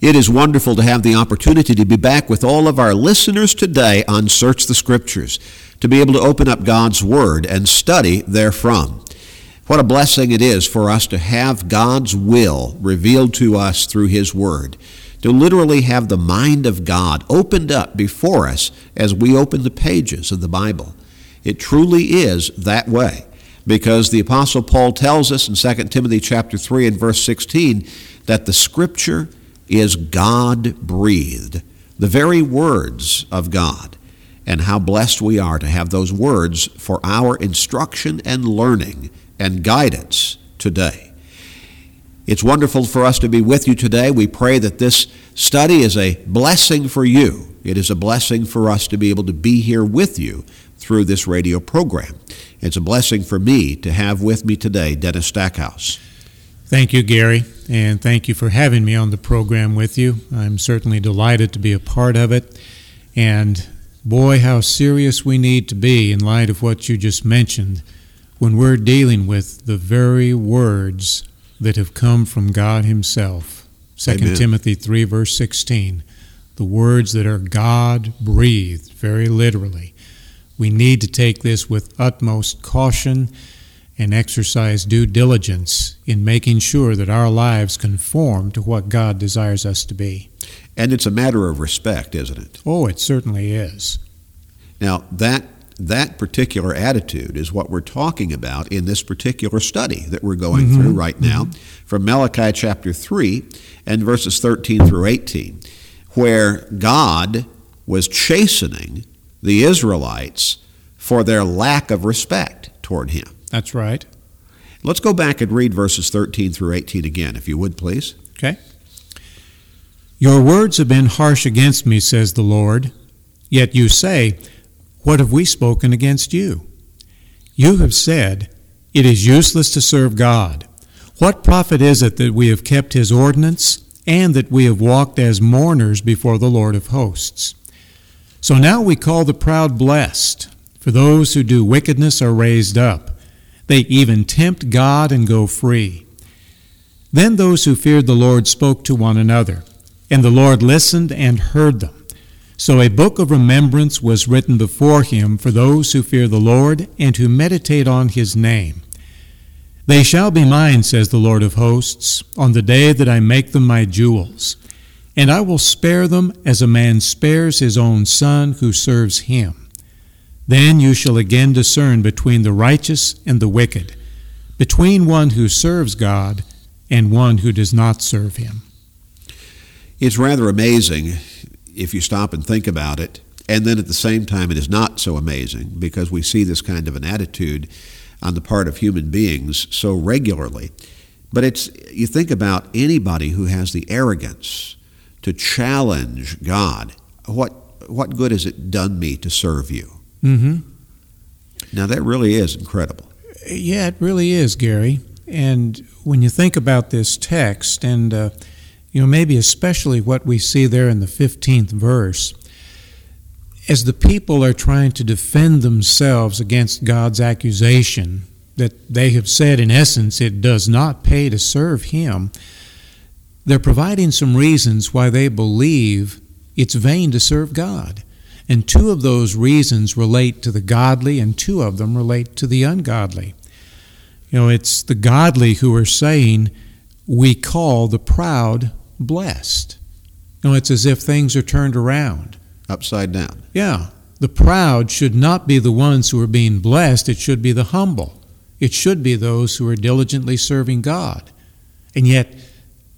It is wonderful to have the opportunity to be back with all of our listeners today on Search the Scriptures, to be able to open up God's Word and study therefrom. What a blessing it is for us to have God's will revealed to us through His Word, to literally have the mind of God opened up before us as we open the pages of the Bible. It truly is that way, because the Apostle Paul tells us in 2 Timothy chapter 3 and verse 16 that the Scripture is God-breathed, the very words of God, and how blessed we are to have those words for our instruction and learning and guidance today. It's wonderful for us to be with you today. We pray that this study is a blessing for you. It is a blessing for us to be able to be here with you through this radio program. It's a blessing for me to have with me today Dennis Stackhouse. Thank you, Gary, and thank you for having me on the program with you. I'm certainly delighted to be a part of it, and boy, how serious we need to be in light of what you just mentioned when we're dealing with the very words that have come from God Himself. 2 Amen. Timothy 3, verse 16, the words that are God-breathed, very literally. We need to take this with utmost caution and exercise due diligence in making sure that our lives conform to what God desires us to be. And it's a matter of respect, isn't it? Oh, it certainly is. Now, that particular attitude is what we're talking about in this particular study that we're going through right now, from Malachi chapter 3 and verses 13 through 18, where God was chastening the Israelites for their lack of respect toward Him. That's right. Let's go back and read verses 13 through 18 again, if you would, please. Okay. Your words have been harsh against me, says the Lord. Yet you say, what have we spoken against you? You have said, it is useless to serve God. What profit is it that we have kept His ordinance and that we have walked as mourners before the Lord of hosts? So now we call the proud blessed, for those who do wickedness are raised up. They even tempt God and go free. Then those who feared the Lord spoke to one another, and the Lord listened and heard them. So a book of remembrance was written before Him for those who fear the Lord and who meditate on His name. They shall be mine, says the Lord of hosts, on the day that I make them my jewels, and I will spare them as a man spares his own son who serves him. Then you shall again discern between the righteous and the wicked, between one who serves God and one who does not serve Him. It's rather amazing if you stop and think about it, and then at the same time it is not so amazing because we see this kind of an attitude on the part of human beings so regularly. But you think about anybody who has the arrogance to challenge God. What good has it done me to serve you? Now that really is incredible. Yeah, it really is, Gary. And when you think about this text, and maybe especially what we see there in the 15th verse, as the people are trying to defend themselves against God's accusation that they have said, in essence, it does not pay to serve Him, they're providing some reasons why they believe it's vain to serve God. And two of those reasons relate to the godly, and two of them relate to the ungodly. It's the godly who are saying, we call the proud blessed. It's as if things are turned around. Upside down. Yeah. The proud should not be the ones who are being blessed. It should be the humble. It should be those who are diligently serving God. And yet,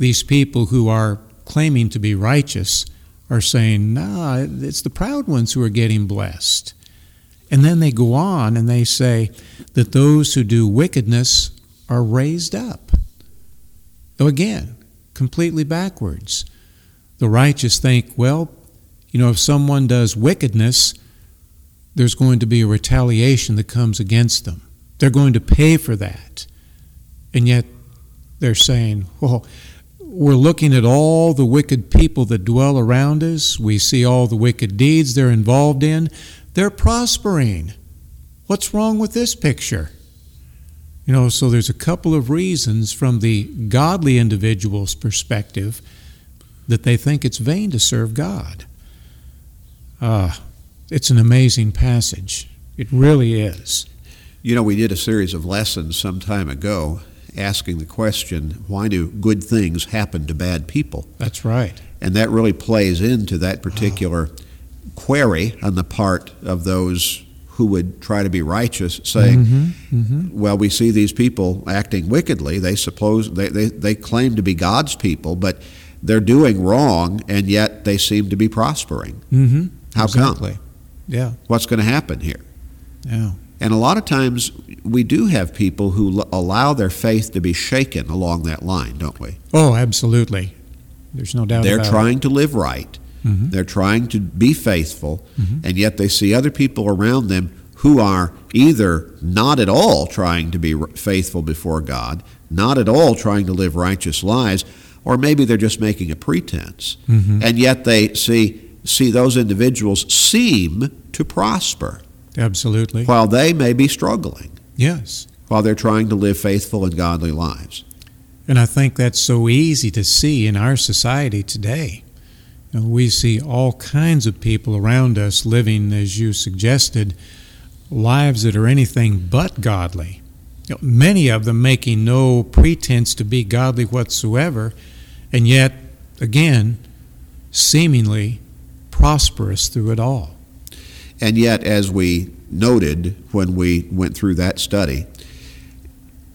these people who are claiming to be righteous are saying, no, it's the proud ones who are getting blessed. And then they go on and they say that those who do wickedness are raised up. So again, completely backwards. The righteous think, if someone does wickedness, there's going to be a retaliation that comes against them. They're going to pay for that. And yet they're saying, we're looking at all the wicked people that dwell around us. We see all the wicked deeds they're involved in. They're prospering. What's wrong with this picture? So there's a couple of reasons from the godly individual's perspective that they think it's vain to serve God. It's an amazing passage. It really is. You know, we did a series of lessons some time ago asking the question, why do good things happen to bad people? That's right. And that really plays into that particular query on the part of those who would try to be righteous, saying, well, we see these people acting wickedly. They suppose they claim to be God's people, but they're doing wrong, and yet they seem to be prospering. How come? Yeah. What's going to happen here? Yeah. And a lot of times we do have people who allow their faith to be shaken along that line, don't we? Oh, absolutely. There's no doubt about it. They're trying to live right. They're trying to be faithful, and yet they see other people around them who are either not at all trying to be faithful before God, not at all trying to live righteous lives, or maybe they're just making a pretense. And yet they see those individuals seem to prosper. Absolutely. While they may be struggling. Yes. While they're trying to live faithful and godly lives. And I think that's so easy to see in our society today. You know, we see all kinds of people around us living, as you suggested, lives that are anything but godly. You know, many of them making no pretense to be godly whatsoever, and yet, again, seemingly prosperous through it all. And yet, as we noted when we went through that study,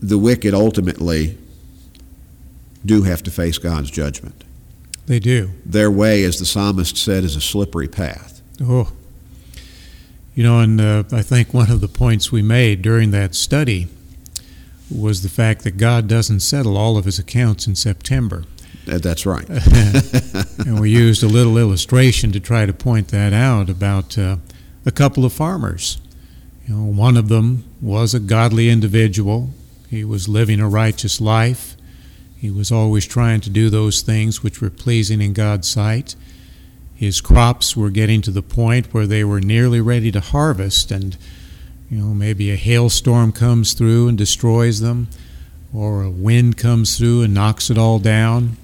the wicked ultimately do have to face God's judgment. They do. Their way, as the psalmist said, is a slippery path. Oh. You know, and I think one of the points we made during that study was the fact that God doesn't settle all of his accounts in September. That's right. And we used a little illustration to try to point that out about a couple of farmers. You know, one of them was a godly individual. He was living a righteous life. He was always trying to do those things which were pleasing in God's sight. His crops were getting to the point where they were nearly ready to harvest, and you know, maybe a hailstorm comes through and destroys them, or a wind comes through and knocks it all down.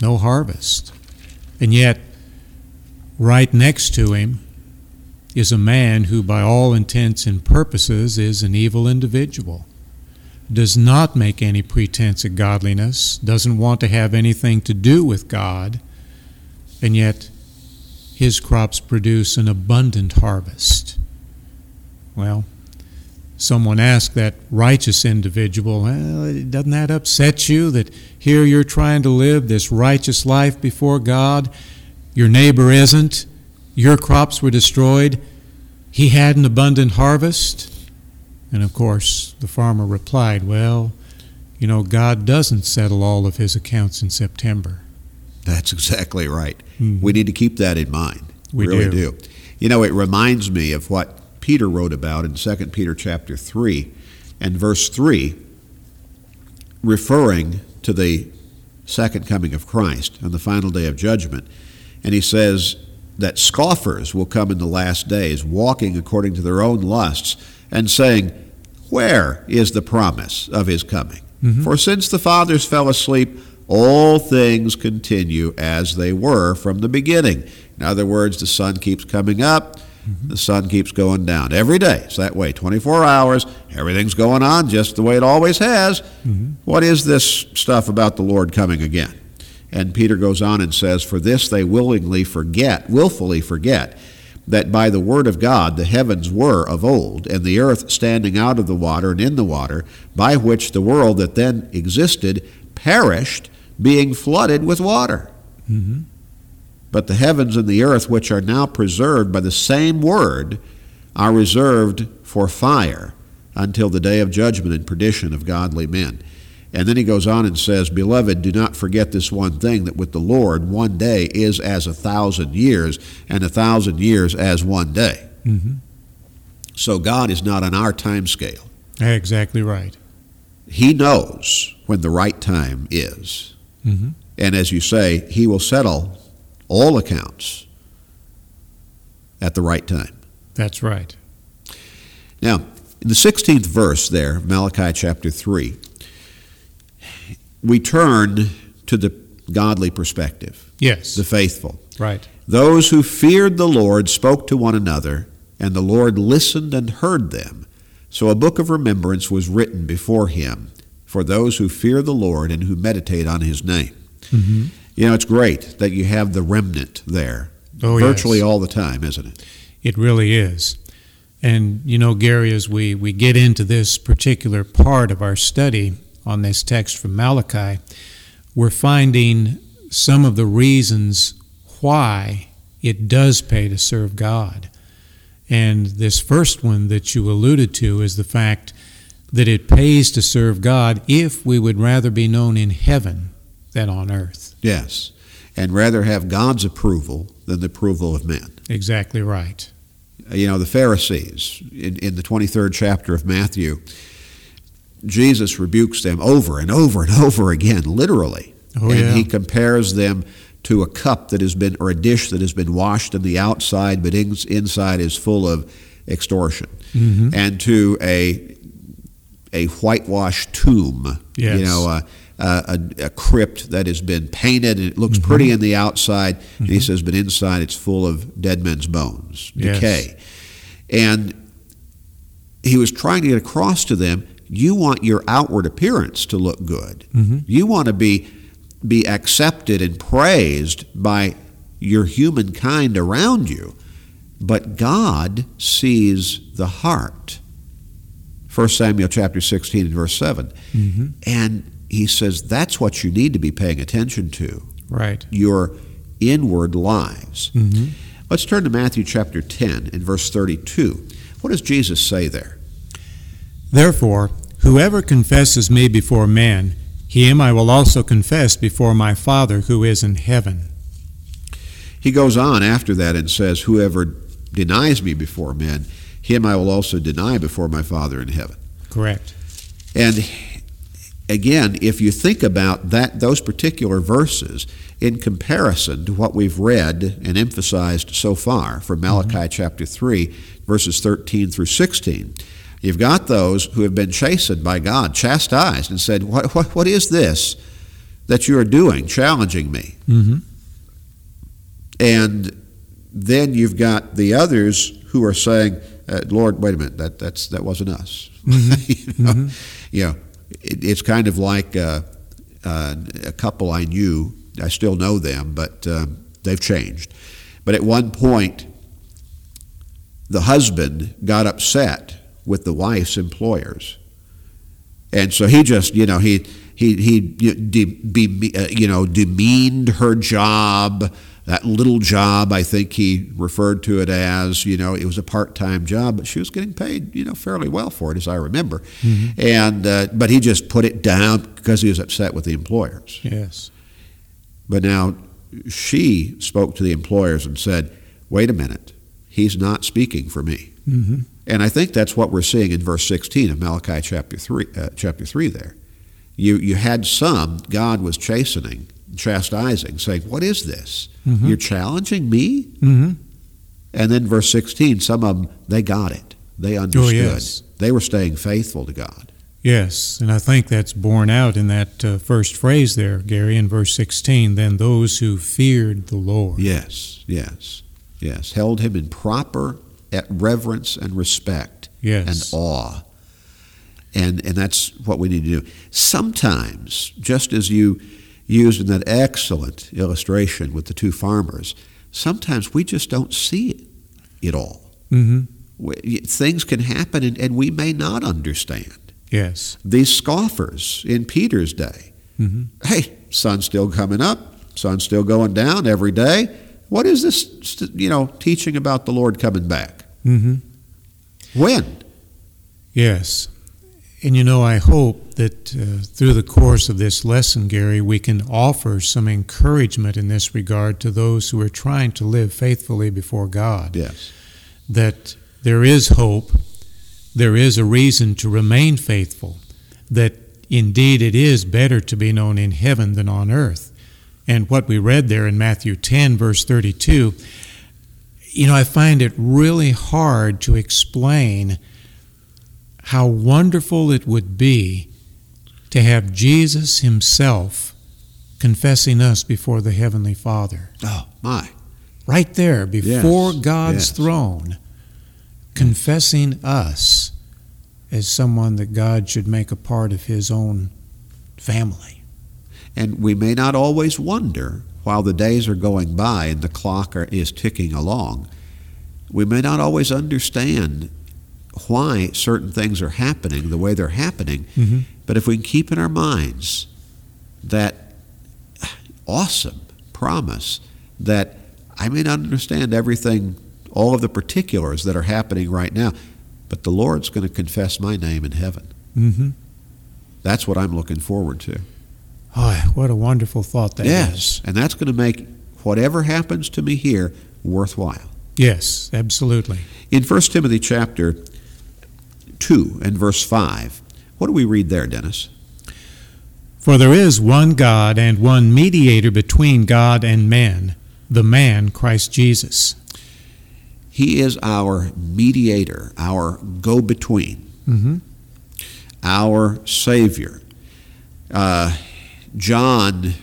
No harvest. And yet, right next to him is a man who, by all intents and purposes, is an evil individual. Does not make any pretense at godliness, doesn't want to have anything to do with God, and yet his crops produce an abundant harvest. Well, someone asked that righteous individual, doesn't that upset you that here you're trying to live this righteous life before God, your neighbor isn't, your crops were destroyed, he had an abundant harvest? And, of course, the farmer replied, well, you know, God doesn't settle all of his accounts in September. That's exactly right. We need to keep that in mind. We really do. You know, it reminds me of what Peter wrote about in 2 Peter chapter 3 and verse 3, referring to the second coming of Christ on the final day of judgment. And he says that scoffers will come in the last days, walking according to their own lusts, and saying, where is the promise of his coming? For since the fathers fell asleep, all things continue as they were from the beginning. In other words, the sun keeps coming up, the sun keeps going down. Every day, it's that way, 24 hours, everything's going on just the way it always has. What is this stuff about the Lord coming again? And Peter goes on and says, for this they willfully forget, that by the word of God the heavens were of old, and the earth standing out of the water and in the water, by which the world that then existed perished, being flooded with water. But the heavens and the earth, which are now preserved by the same word, are reserved for fire until the day of judgment and perdition of godly men. And then he goes on and says, beloved, do not forget this one thing, that with the Lord one day is as 1,000 years, and 1,000 years as one day. So God is not on our time scale. Exactly right. He knows when the right time is. And as you say, he will settle all accounts at the right time. That's right. Now, in the 16th verse there, Malachi chapter 3, we turn to the godly perspective. Yes. The faithful. Right. Those who feared the Lord spoke to one another, and the Lord listened and heard them. So a book of remembrance was written before him for those who fear the Lord and who meditate on his name. Mm-hmm. You know, it's great that you have the remnant there virtually all the time, isn't it? It really is. And, you know, Gary, as we get into this particular part of our study on this text from Malachi, we're finding some of the reasons why it does pay to serve God. And this first one that you alluded to is the fact that it pays to serve God if we would rather be known in heaven than on earth. Yes, and rather have God's approval than the approval of men. Exactly right. You know, the Pharisees, in the 23rd chapter of Matthew, Jesus rebukes them over and over and over again, literally. He compares them to a cup that has been, or a dish that has been washed on the outside, but inside is full of extortion. Mm-hmm. And to a whitewashed tomb, yes. You know, a crypt that has been painted, and it looks mm-hmm. pretty on the outside, mm-hmm. and he says, but inside it's full of dead men's bones, decay. And he was trying to get across to them, you want your outward appearance to look good. Mm-hmm. You want to be accepted and praised by your humankind around you, but God sees the heart. 1 Samuel chapter 16 and verse 7. Mm-hmm. And he says that's what you need to be paying attention to. Right. Your inward lives. Mm-hmm. Let's turn to Matthew chapter 10 and verse 32. What does Jesus say there? Therefore, whoever confesses me before men, him I will also confess before my Father who is in heaven. He goes on after that and says, whoever denies me before men, him I will also deny before my Father in heaven. Correct. And again, if you think about that, those particular verses in comparison to what we've read and emphasized so far from Malachi mm-hmm. chapter 3, verses 13 through 16, you've got those who have been chastened by God, chastised, and said, what is this that you are doing, challenging me? Mm-hmm. And then you've got the others who are saying, Lord, wait a minute, that wasn't us. Mm-hmm. It's kind of like a couple I knew. I still know them, but they've changed. But at one point, the husband got upset with the wife's employers, and so he just, you know, he demeaned her job, that little job. I think he referred to it as, you know, it was a part-time job, but she was getting paid, you know, fairly well for it, as I remember. Mm-hmm. And but he just put it down because he was upset with the employers. Yes. But now she spoke to the employers and said, "Wait a minute, he's not speaking for me." Mm-hmm. And I think that's what we're seeing in verse 16 of Malachi chapter 3 there. You had some, God was chastening, chastising, saying, what is this? Mm-hmm. You're challenging me? Mm-hmm. And then verse 16, some of them, they got it. They understood. Oh, yes. They were staying faithful to God. Yes, and I think that's borne out in that first phrase there, Gary, in verse 16, then those who feared the Lord. Yes. Held him in proper at reverence and respect and awe. And that's what we need to do. Sometimes, just as you used in that excellent illustration with the two farmers, sometimes we just don't see it all. Mm-hmm. Things can happen and we may not understand. Yes. These scoffers in Peter's day, mm-hmm. Hey, sun's still coming up, sun's still going down every day. What is this, you know, teaching about the Lord coming back? Mm-hmm. When? Yes. And, you know, I hope that through the course of this lesson, Gary, we can offer some encouragement in this regard to those who are trying to live faithfully before God. Yes. That there is hope, there is a reason to remain faithful, that indeed it is better to be known in heaven than on earth. And what we read there in Matthew 10, verse 32, you know, I find it really hard to explain how wonderful it would be to have Jesus himself confessing us before the Heavenly Father. Oh, my. Right there, before God's throne, confessing us as someone that God should make a part of His own family. And we may not always wonder, while the days are going by and the clock is ticking along, we may not always understand why certain things are happening the way they're happening. Mm-hmm. But if we can keep in our minds that awesome promise that I may not understand everything, all of the particulars that are happening right now, but the Lord's going to confess my name in heaven. Mm-hmm. That's what I'm looking forward to. Oh, what a wonderful thought that is. Yes, and that's going to make whatever happens to me here worthwhile. Yes, absolutely. In 1 Timothy chapter 2 and verse 5, what do we read there, Dennis? For there is one God and one mediator between God and men, the man Christ Jesus. He is our mediator, our go-between, mm-hmm. our Savior. John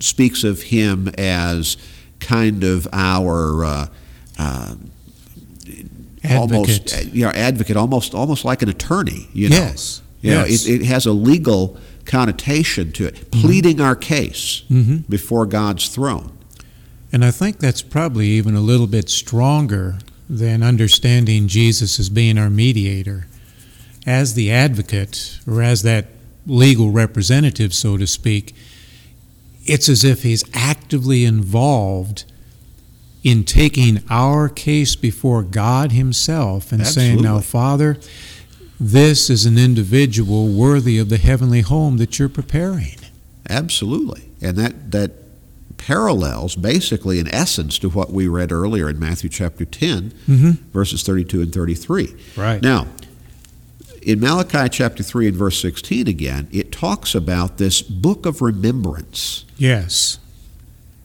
speaks of him as kind of our advocate. almost like an attorney. Yes. You know, it has a legal connotation to it, pleading mm-hmm. our case mm-hmm. before God's throne. And I think that's probably even a little bit stronger than understanding Jesus as being our mediator. As the advocate, or as that legal representative, so to speak, it's as if he's actively involved in taking our case before God himself and Absolutely. Saying, now, Father, this is an individual worthy of the heavenly home that you're preparing. Absolutely. And that parallels basically in essence to what we read earlier in Matthew chapter 10, mm-hmm. verses 32 and 33. Right. Now, in Malachi chapter 3 and verse 16 again, it talks about this book of remembrance. Yes.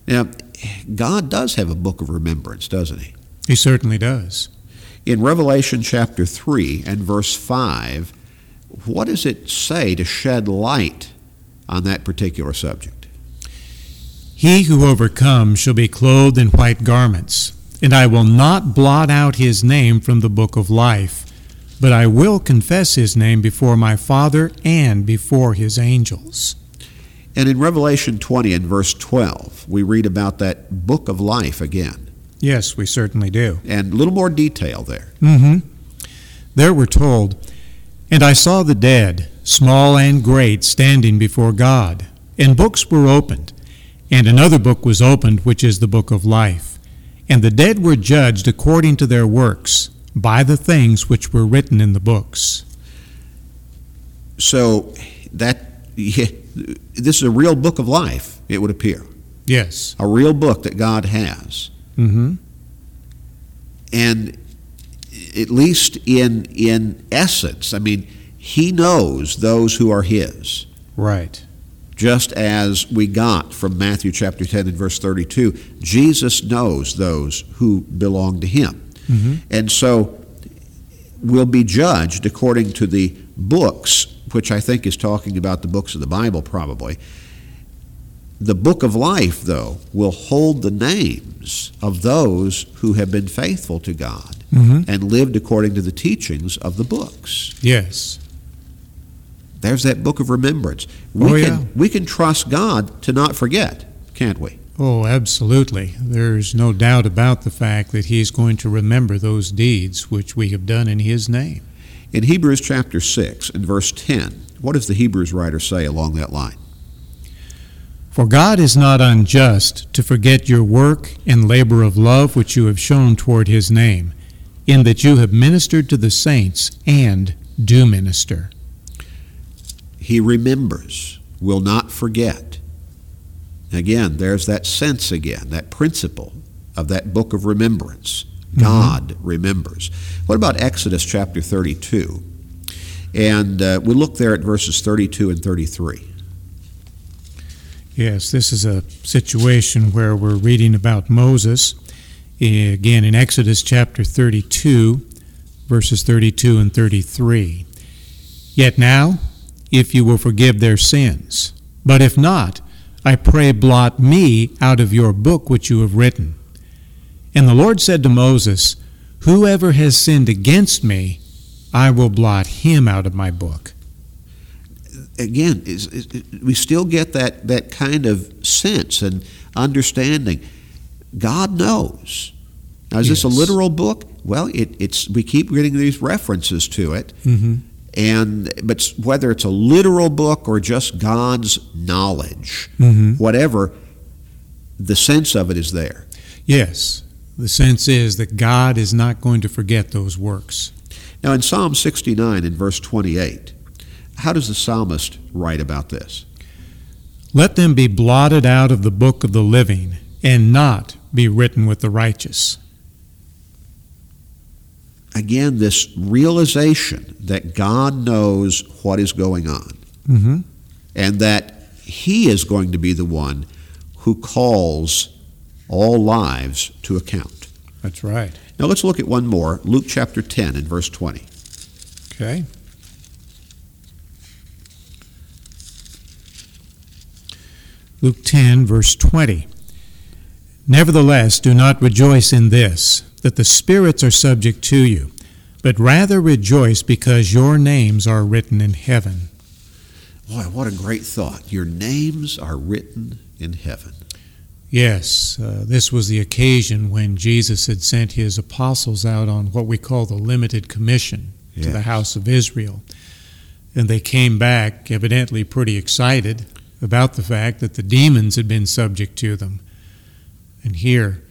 Now, God does have a book of remembrance, doesn't he? He certainly does. In Revelation chapter 3 and verse 5, what does it say to shed light on that particular subject? He who overcomes shall be clothed in white garments, and I will not blot out his name from the book of life, but I will confess his name before my Father and before his angels. And in Revelation 20 and verse 12, we read about that book of life again. Yes, we certainly do. And a little more detail there. Mm-hmm. There we're told, and I saw the dead, small and great, standing before God, and books were opened, and another book was opened, which is the book of life. And the dead were judged according to their works, by the things which were written in the books. So this is a real book of life, it would appear. Yes. A real book that God has. Mm-hmm. And at least in essence, I mean, he knows those who are his. Right. Just as we got from Matthew chapter 10 and verse 32, Jesus knows those who belong to him. Mm-hmm. And so we'll be judged according to the books, which I think is talking about the books of the Bible probably. The book of life, though, will hold the names of those who have been faithful to God mm-hmm. and lived according to the teachings of the books. Yes. There's that book of remembrance. We can trust God to not forget, can't we? Oh, absolutely. There's no doubt about the fact that he's going to remember those deeds which we have done in his name. In Hebrews chapter 6 and verse 10, what does the Hebrews writer say along that line? For God is not unjust to forget your work and labor of love which you have shown toward his name, in that you have ministered to the saints and do minister. He remembers, will not forget. Again, there's that sense again, that principle of that book of remembrance. God mm-hmm. remembers. What about Exodus chapter 32? And we look there at verses 32 and 33. Yes, this is a situation where we're reading about Moses. Again, in Exodus chapter 32, verses 32 and 33. Yet now, if you will forgive their sins, but if not, I pray, blot me out of your book which you have written. And the Lord said to Moses, Whoever has sinned against me, I will blot him out of my book. Again, we still get that kind of sense and understanding. God knows. Now, is this a literal book? Well, it's we keep getting these references to it, but whether it's a literal book or just God's knowledge, whatever, the sense of it is there. Yes, the sense is that God is not going to forget those works. Now, in Psalm 69, in verse 28, how does the psalmist write about this? Let them be blotted out of the book of the living and not be written with the righteous. Again, this realization that God knows what is going on, and that He is going to be the one who calls all lives to account. That's right. Now let's look at one more, Luke chapter 10 and verse 20. Okay. Luke 10, verse 20. Nevertheless, do not rejoice in this, that the spirits are subject to you, but rather rejoice because your names are written in heaven. Boy, what a great thought. Your names are written in heaven. Yes, this was the occasion when Jesus had sent his apostles out on what we call the limited commission to the house of Israel. And they came back evidently pretty excited about the fact that the demons had been subject to them. And here,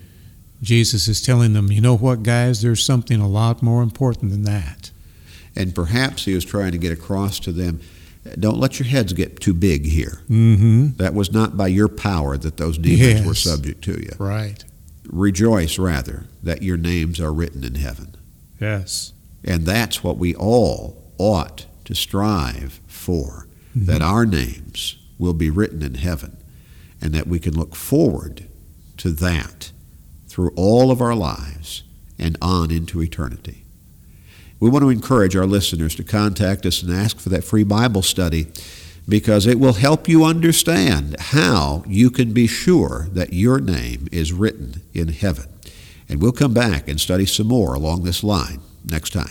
Jesus is telling them, you know what, guys, there's something a lot more important than that. And perhaps he was trying to get across to them, don't let your heads get too big here. That was not by your power that those demons were subject to you. Right. Rejoice, rather, that your names are written in heaven. Yes. And that's what we all ought to strive for, that our names will be written in heaven, and that we can look forward to that through all of our lives and on into eternity. We want to encourage our listeners to contact us and ask for that free Bible study, because it will help you understand how you can be sure that your name is written in heaven. And we'll come back and study some more along this line next time.